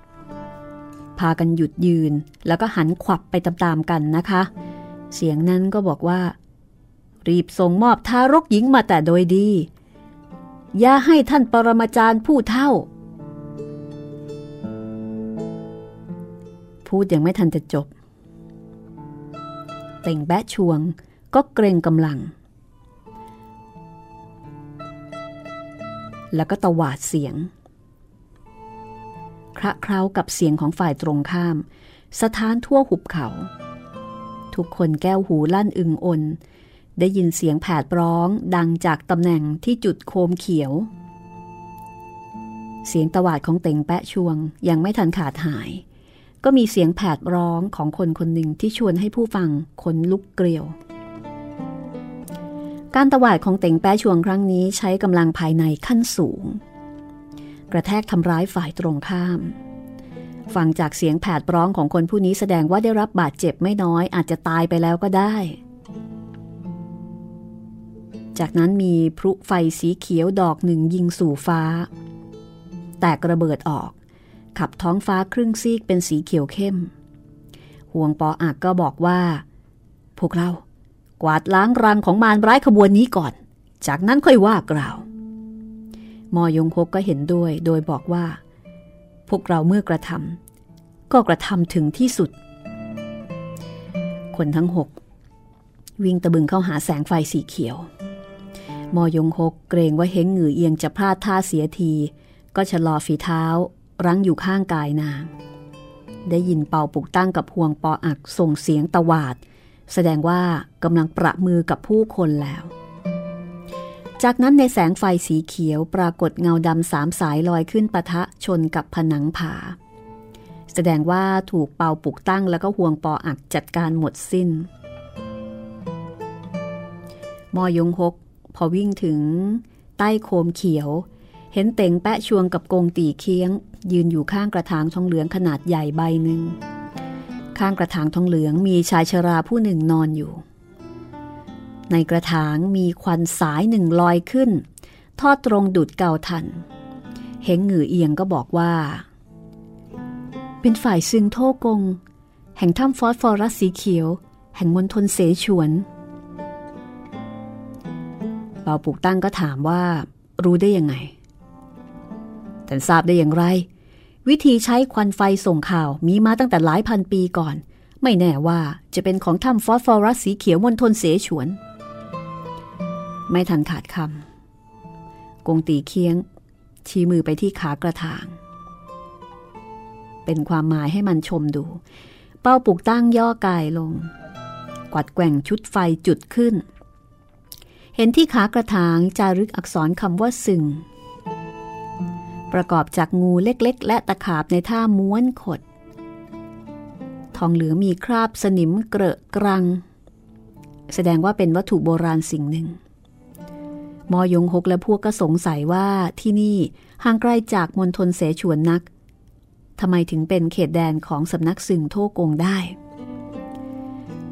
พากันหยุดยืนแล้วก็หันขวับไปตามๆกันนะคะเสียงนั้นก็บอกว่ารีบส่งมอบทารกหญิงมาแต่โดยดีอย่าให้ท่านปรมาจารย์ผู้เฒ่าพูดยังไม่ทันจะจบเต่งแบะชวงก็เกรงกำลังแล้วก็ตวาดเสียงคระเคล้ากับเสียงของฝ่ายตรงข้ามสถานทั่วหุบเขาทุกคนแก้วหูลั่นอึงอ่นได้ยินเสียงแผดร้องดังจากตำแหน่งที่จุดโคมเขียวเสียงตวาดของเต่งแปะชวงยังไม่ทันขาดหายก็มีเสียงแผดร้องของคนคนหนึ่งที่ชวนให้ผู้ฟังขนลุกเกลียวการตวาดของเต่งแปะชวงครั้งนี้ใช้กำลังภายในขั้นสูงกระแทกทำร้ายฝ่ายตรงข้ามฟังจากเสียงแผดร้องของคนผู้นี้แสดงว่าได้รับบาดเจ็บไม่น้อยอาจจะตายไปแล้วก็ได้จากนั้นมีพลุไฟสีเขียวดอกหนึ่งยิงสู่ฟ้าแตกระเบิดออกขับท้องฟ้าครึ่งซีกเป็นสีเขียวเข้มห่วงปออักก็บอกว่าพวกเรากวาดล้างรังของมารร้ายขบวนนี้ก่อนจากนั้นค่อยว่ากล่าวมอยงคกก็เห็นด้วยโดยบอกว่าพวกเราเมื่อกระทำก็กระทำถึงที่สุดคนทั้งหกวิ่งตะบึงเข้าหาแสงไฟสีเขียวมอยงคกเกรงว่าเฮงเหงือเอียงจะพลาดท่าเสียทีก็ชะลอฝีเท้ารั้งอยู่ข้างกายนางได้ยินเป่าปุกตั้งกับห่วงปออักส่งเสียงตวาดแสดงว่ากำลังประมือกับผู้คนแล้วจากนั้นในแสงไฟสีเขียวปรากฏเงาดำสามสายลอยขึ้นปะทะชนกับผนังผาแสดงว่าถูกเป่าปุกตั้งแล้วก็ห่วงปออักจัดการหมดสิ้นมอยงคกพอวิ่งถึงใต้โคมเขียวเห็นเต่งแปะชวงกับกงตีเคี้ยงยืนอยู่ข้างกระถางทองเหลืองขนาดใหญ่ใบหนึ่งข้างกระถางทองเหลืองมีชายชราผู้หนึ่งนอนอยู่ในกระถางมีควันสายหนึ่งลอยขึ้นทอดตรงดุจเกาทันเฮงเหงือเอียงก็บอกว่าเป็นฝ่ายซึงโทกงแห่งถ้ำฟอสฟอรัสสีเขียวแห่งมณฑลเสฉวนเปาปุกตั้งก็ถามว่ารู้ได้ยังไงท่านทราบได้อย่างไรวิธีใช้ควันไฟส่งข่าวมีมาตั้งแต่หลายพันปีก่อนไม่แน่ว่าจะเป็นของถ้ำฟอสฟอรัสสีเขียวมณฑลเสฉวนไม่ทันขาดคำกงตีเคียงชี้มือไปที่ขากระถางเป็นความหมายให้มันชมดูเป้าปุกตั้งย่อกายลงกวัดแกว่งชุดไฟจุดขึ้นเห็นที่ขากระถางจารึกอักษรคำว่าสึงประกอบจากงูเล็กๆและตะขาบในท่าม้วนขดทองเหลืองมีคราบสนิมเกลอะกรังแสดงว่าเป็นวัตถุโบราณสิ่งหนึ่งมอยงหกและพวกก็สงสัยว่าที่นี่ห่างไกลจากมณฑลเสฉวนนักทำไมถึงเป็นเขตแดนของสำนักสึงโทกงได้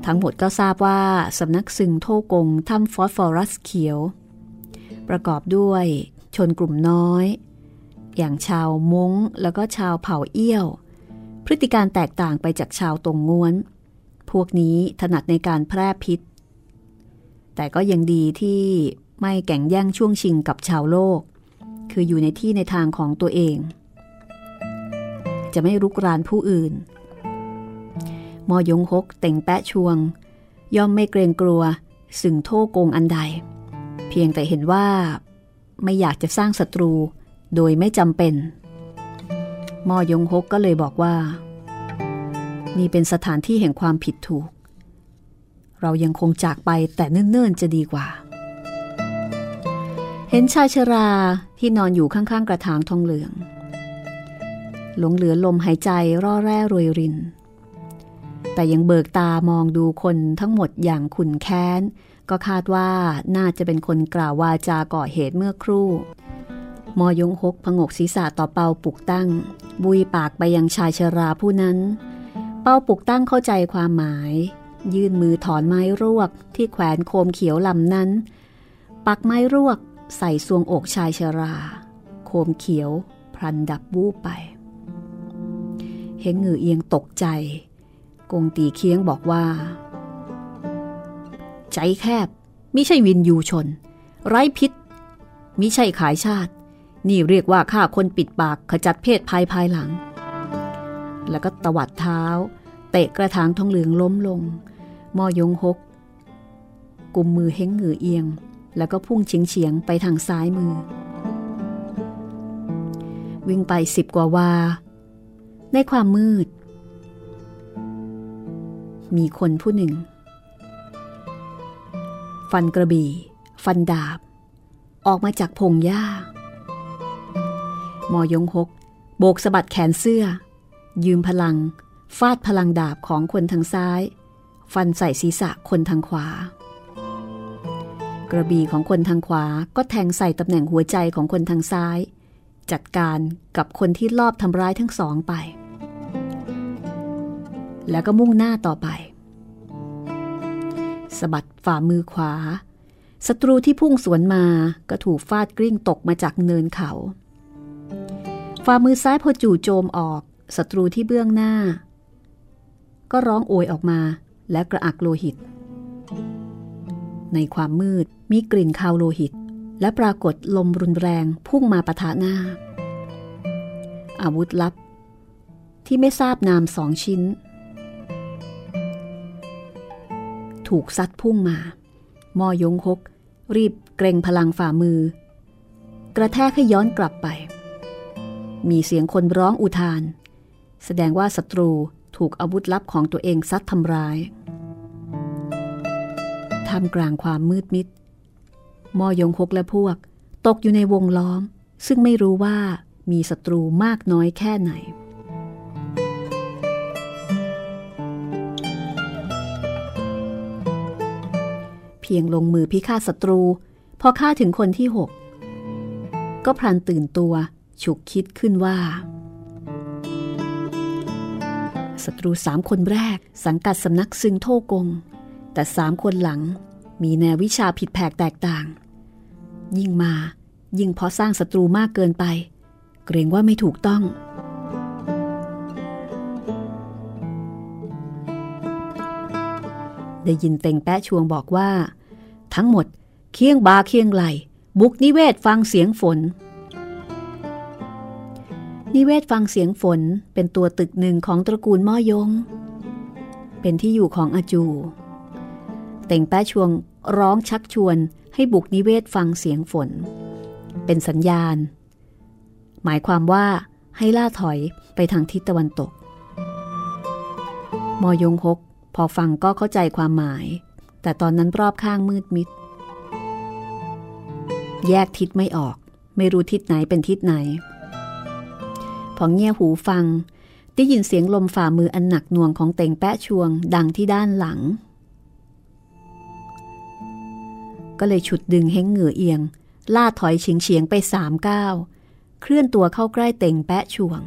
ทั้งหมดก็ทราบว่าสำนักซึงโทกงถ้ำฟอสฟอรัสเขียวประกอบด้วยชนกลุ่มน้อยอย่างชาวม้งแล้วก็ชาวเผ่าเอี้ยวพฤติการแตกต่างไปจากชาวตงง้วนพวกนี้ถนัดในการแพร่พิษแต่ก็ยังดีที่ไม่แข่งแย่งช่วงชิงกับชาวโลกคืออยู่ในที่ในทางของตัวเองจะไม่รุกรานผู้อื่นมอยงหกเต่งแปะชวงย่อมไม่เกรงกลัวสึงโท่กงอันใดเพียงแต่เห็นว่าไม่อยากจะสร้างศัตรูโดยไม่จำเป็นมอยงหกก็เลยบอกว่านี่เป็นสถานที่แห่งความผิดถูกเรายังคงจากไปแต่เนิ่นๆจะดีกว่าเห็นชายชราที่นอนอยู่ข้างๆกระถางทองเหลืองหลงเหลือลมหายใจร่อแร่รวยรินแต่ยังเบิกตามองดูคนทั้งหมดอย่างขุ่นแค้นก็คาดว่าน่าจะเป็นคนกล่าววาจาก่อเหตุเมื่อครู่มอยงหกผงกศีรษะต่อเปาปุกตั้งบุยปากไปยังชายชราผู้นั้นเปาปุกตั้งเข้าใจความหมาย ยื่นมือถอนไม้รวกที่แขวนโคมเขียวลำนั้นปักไม้รวกใส่ซวงอกชายชราโคมเขียวพลันดับวูบไปเฮงหือเอียงตกใจกงตีเคียงบอกว่าใจแคบมิใช่วินยูชนไร้พิษมิใช่ขายชาตินี่เรียกว่าฆ่าคนปิดปากขจัดเพศภัยภายหลังแล้วก็ตวัดเท้าเตะกระถางทองเหลืองล้มลงมอยงฮกกุมมือเฮงหือเอียงแล้วก็พุ่งเฉียงไปทางซ้ายมือวิ่งไป10 กว่าวาในความมืดมีคนผู้หนึ่งฟันกระบี่ฟันดาบออกมาจากพงหญ้ามอยงฮกโบกสะบัดแขนเสื้อยืมพลังฟาดพลังดาบของคนทางซ้ายฟันใส่ศีรษะคนทางขวากระบี่ของคนทางขวาก็แทงใส่ตำแหน่งหัวใจของคนทางซ้ายจัดการกับคนที่ลอบทำร้ายทั้งสองไปแล้วก็มุ่งหน้าต่อไปสะบัดฝ่ามือขวาศัตรูที่พุ่งสวนมาก็ถูกฟาดกลิ้งตกมาจากเนินเขาฝ่ามือซ้ายพอจู่โจมออกศัตรูที่เบื้องหน้าก็ร้องโอยออกมาและกระอักโลหิตในความมืดมีกลิ่นคาวโลหิตและปรากฏลมรุนแรงพุ่งมาปะทะหน้าอาวุธลับที่ไม่ทราบนาม2 ชิ้นถูกซัดพุ่งมามอยงฮกรีบเกรงพลังฝ่ามือกระแทกให้ย้อนกลับไปมีเสียงคนร้องอุทานแสดงว่าศัตรูถูกอาวุธลับของตัวเองซัดทำร้ายท่ามกลางความมืดมิดมอยงฮกและพวกตกอยู่ในวงล้อมซึ่งไม่รู้ว่ามีศัตรูมากน้อยแค่ไหนเพียงลงมือพิฆาตศัตรูพอฆ่าถึงคนที่6ก็พลันตื่นตัวฉุกคิดขึ้นว่าศัตรู3 คนแรกสังกัดสำนักซึงโท่กงแต่3 คนหลังมีแนววิชาผิดแผกแตกต่างยิ่งมายิ่งเพราะสร้างศัตรูมากเกินไปเกรงว่าไม่ถูกต้องได้ยินเต็งแปะชวงบอกว่าทั้งหมดเคียงบาเคียงไหลบุกนิเวศฟังเสียงฝนนิเวศฟังเสียงฝนเป็นตัวตึกหนึ่งของตระกูลม่อยงเป็นที่อยู่ของอาจูเต็งแปะชวงร้องชักชวนให้บุกนิเวศฟังเสียงฝนเป็นสัญญาณหมายความว่าให้ล่าถอยไปทางทิศตะวันตกมอยงฮกพอฟังก็เข้าใจความหมายแต่ตอนนั้นรอบข้างมืดมิดแยกทิศไม่ออกไม่รู้ทิศไหนเป็นทิศไหนพอเงี่ยหูฟังได้ยินเสียงลมฝ่ามืออันหนักหน่วงของเต็งแปะชวงดังที่ด้านหลังก็เลยฉุดดึงเฮงเหงือเอียงล่าถอยเฉียงๆไป3 ก้าวเคลื่อนตัวเข้าใกล้เต็งแปะชวง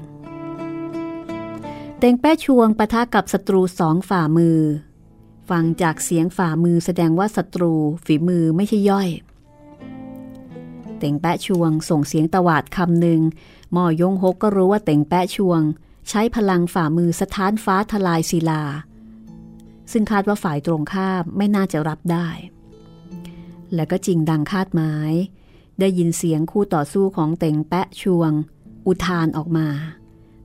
เต็งแปะชวงปะทะกับศัตรู2 ฝ่ามือฟังจากเสียงฝ่ามือแสดงว่าศัตรูฝีมือไม่ใช่ย่อยเต็งแปะชวงส่งเสียงตวาดคำหนึ่งม่อยงฮกก็รู้ว่าเต็งแปะชวงใช้พลังฝ่ามือสถานฟ้าทลายศิลาซึ่งคาดว่าฝ่ายตรงข้ามไม่น่าจะรับได้และก็จริงดังคาดหมายได้ยินเสียงคู่ต่อสู้ของเต็งแปะชวงอุทานออกมา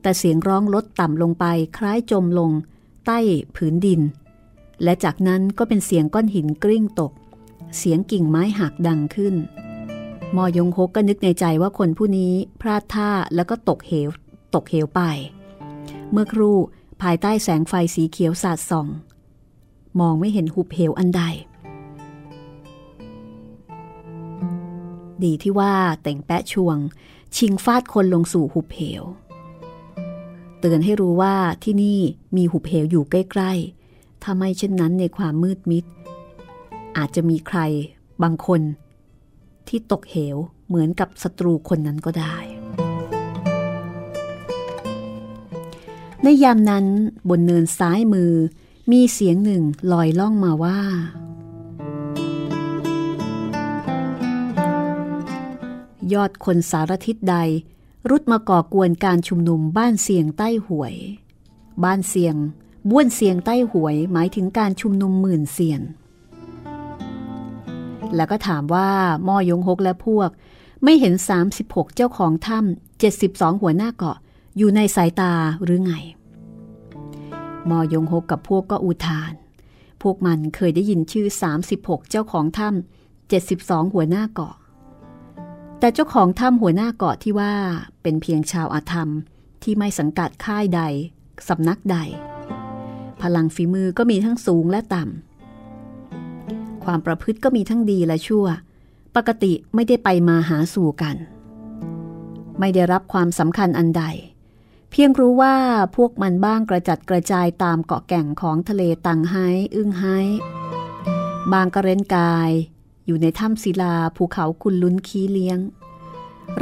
แต่เสียงร้องลดต่ำลงไปคล้ายจมลงใต้ผืนดินและจากนั้นก็เป็นเสียงก้อนหินกลิ้งตกเสียงกิ่งไม้หักดังขึ้นมอยงฮกก็นึกในใจว่าคนผู้นี้พลาดท่าแล้วก็ตกเหวไปเมื่อครู่ภายใต้แสงไฟสีเขียวสาดส่องมองไม่เห็นหุบเหวอันใดดีที่ว่าเต็งแปะชวงชิงฟาดคนลงสู่หุบเหวเตือนให้รู้ว่าที่นี่มีหุบเหวอยู่ใกล้ๆถ้าไม่เช่นนั้นในความมืดมิดอาจจะมีใครบางคนที่ตกเหวเหมือนกับศัตรูคนนั้นก็ได้ในยามนั้นบนเนินซ้ายมือ มีเสียงหนึ่งลอยล่องมาว่ายอดคนสารทิศใดรุดมาก่อกวนการชุมนุมบ้านเสียงใต้หวยบ้านเสียงบ้วนเสียงใต้หวยหมายถึงการชุมนุมหมื่นเสียงแล้วก็ถามว่าม่อยงฮกและพวกไม่เห็น36เจ้าของถ้ำ72หัวหน้าเกาะอยู่ในสายตาหรือไงม่อยงฮกกับพวกก็อุทานพวกมันเคยได้ยินชื่อ36เจ้าของถ้ำ72หัวหน้าเกาะแต่เจ้าของถ้ำหัวหน้าเกาะที่ว่าเป็นเพียงชาวอาธรรมที่ไม่สังกัดค่ายใดสำนักใดพลังฝีมือก็มีทั้งสูงและต่ำความประพฤติก็มีทั้งดีและชั่วปกติไม่ได้ไปมาหาสู่กันไม่ได้รับความสำคัญอันใดเพียงรู้ว่าพวกมันบ้างกระจัดกระจายตามเกาะแก่งของทะเลตังไห้อึ้งไห้บางกระเร้นกายอยู่ในถ้ำศิลาภูเขาคุณลุ้นขี้เลี้ยง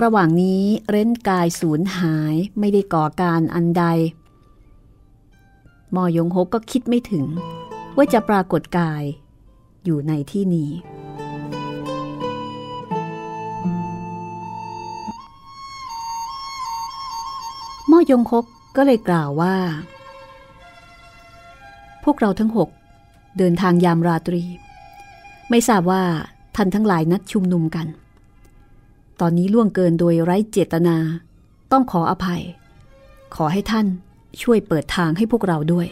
ระหว่างนี้เร้นกายสูญหายไม่ได้ก่อการอันใดม่อยงฮกก็คิดไม่ถึงว่าจะปรากฏกายอยู่ในที่นี้ม่อยงฮกก็เลยกล่าวว่าพวกเราทั้ง6เดินทางยามราตรีไม่ทราบว่าท่านทั้งหลายนัดชุมนุมกันตอนนี้ล่วงเกินโดยไร้เจตนาต้องขออภัยขอให้ท่านช่วยเปิดทางให้พวกเราด้วย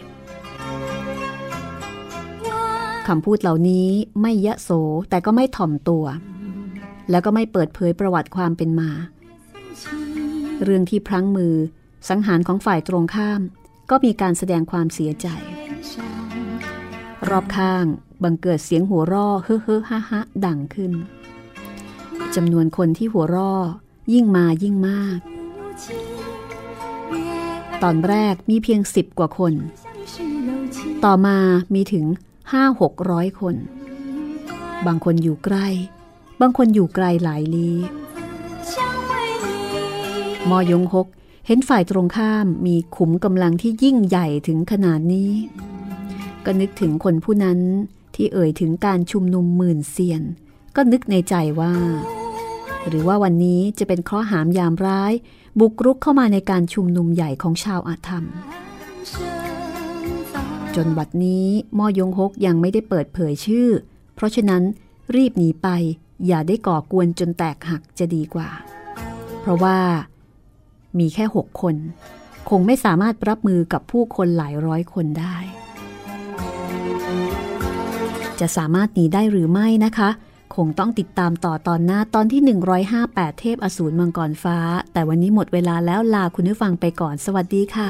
คำพูดเหล่านี้ไม่ยะโสแต่ก็ไม่ถ่อมตัวแล้วก็ไม่เปิดเผยประวัติความเป็นมาเรื่องที่พลั้งมือสังหารของฝ่ายตรงข้ามก็มีการแสดงความเสียใจรอบข้างบังเกิดเสียงหัวร่อเฮ้อเฮ้อฮ่าฮ่าดังขึ้นจำนวนคนที่หัวร่อยิ่งมายิ่งมากตอนแรกมีเพียง10กว่าคนต่อมามีถึง 500-600 คนบางคนอยู่ใกล้บางคนอยู่ไกลหลายลี้มอยงฮกเห็นฝ่ายตรงข้ามมีขุมกำลังที่ยิ่งใหญ่ถึงขนาดนี้ก็นึกถึงคนผู้นั้นที่เอ่ยถึงการชุมนุมหมื่นเสียนก็นึกในใจว่าหรือว่าวันนี้จะเป็นเคราะห์หามยามร้ายบุกรุกเข้ามาในการชุมนุมใหญ่ของชาวอาธรรมจนบัดนี้ม่อยงฮกยังไม่ได้เปิดเผยชื่อเพราะฉะนั้นรีบหนีไปอย่าได้ก่อกวนจนแตกหักจะดีกว่าเพราะว่ามีแค่6คนคงไม่สามารถรับมือกับผู้คนหลายร้อยคนได้จะสามารถหนีได้หรือไม่นะคะคงต้องติดตามต่อตอนหน้าตอนที่158เทพอสูรมังกรฟ้าแต่วันนี้หมดเวลาแล้วลาคุณผู้ฟังไปก่อนสวัสดีค่ะ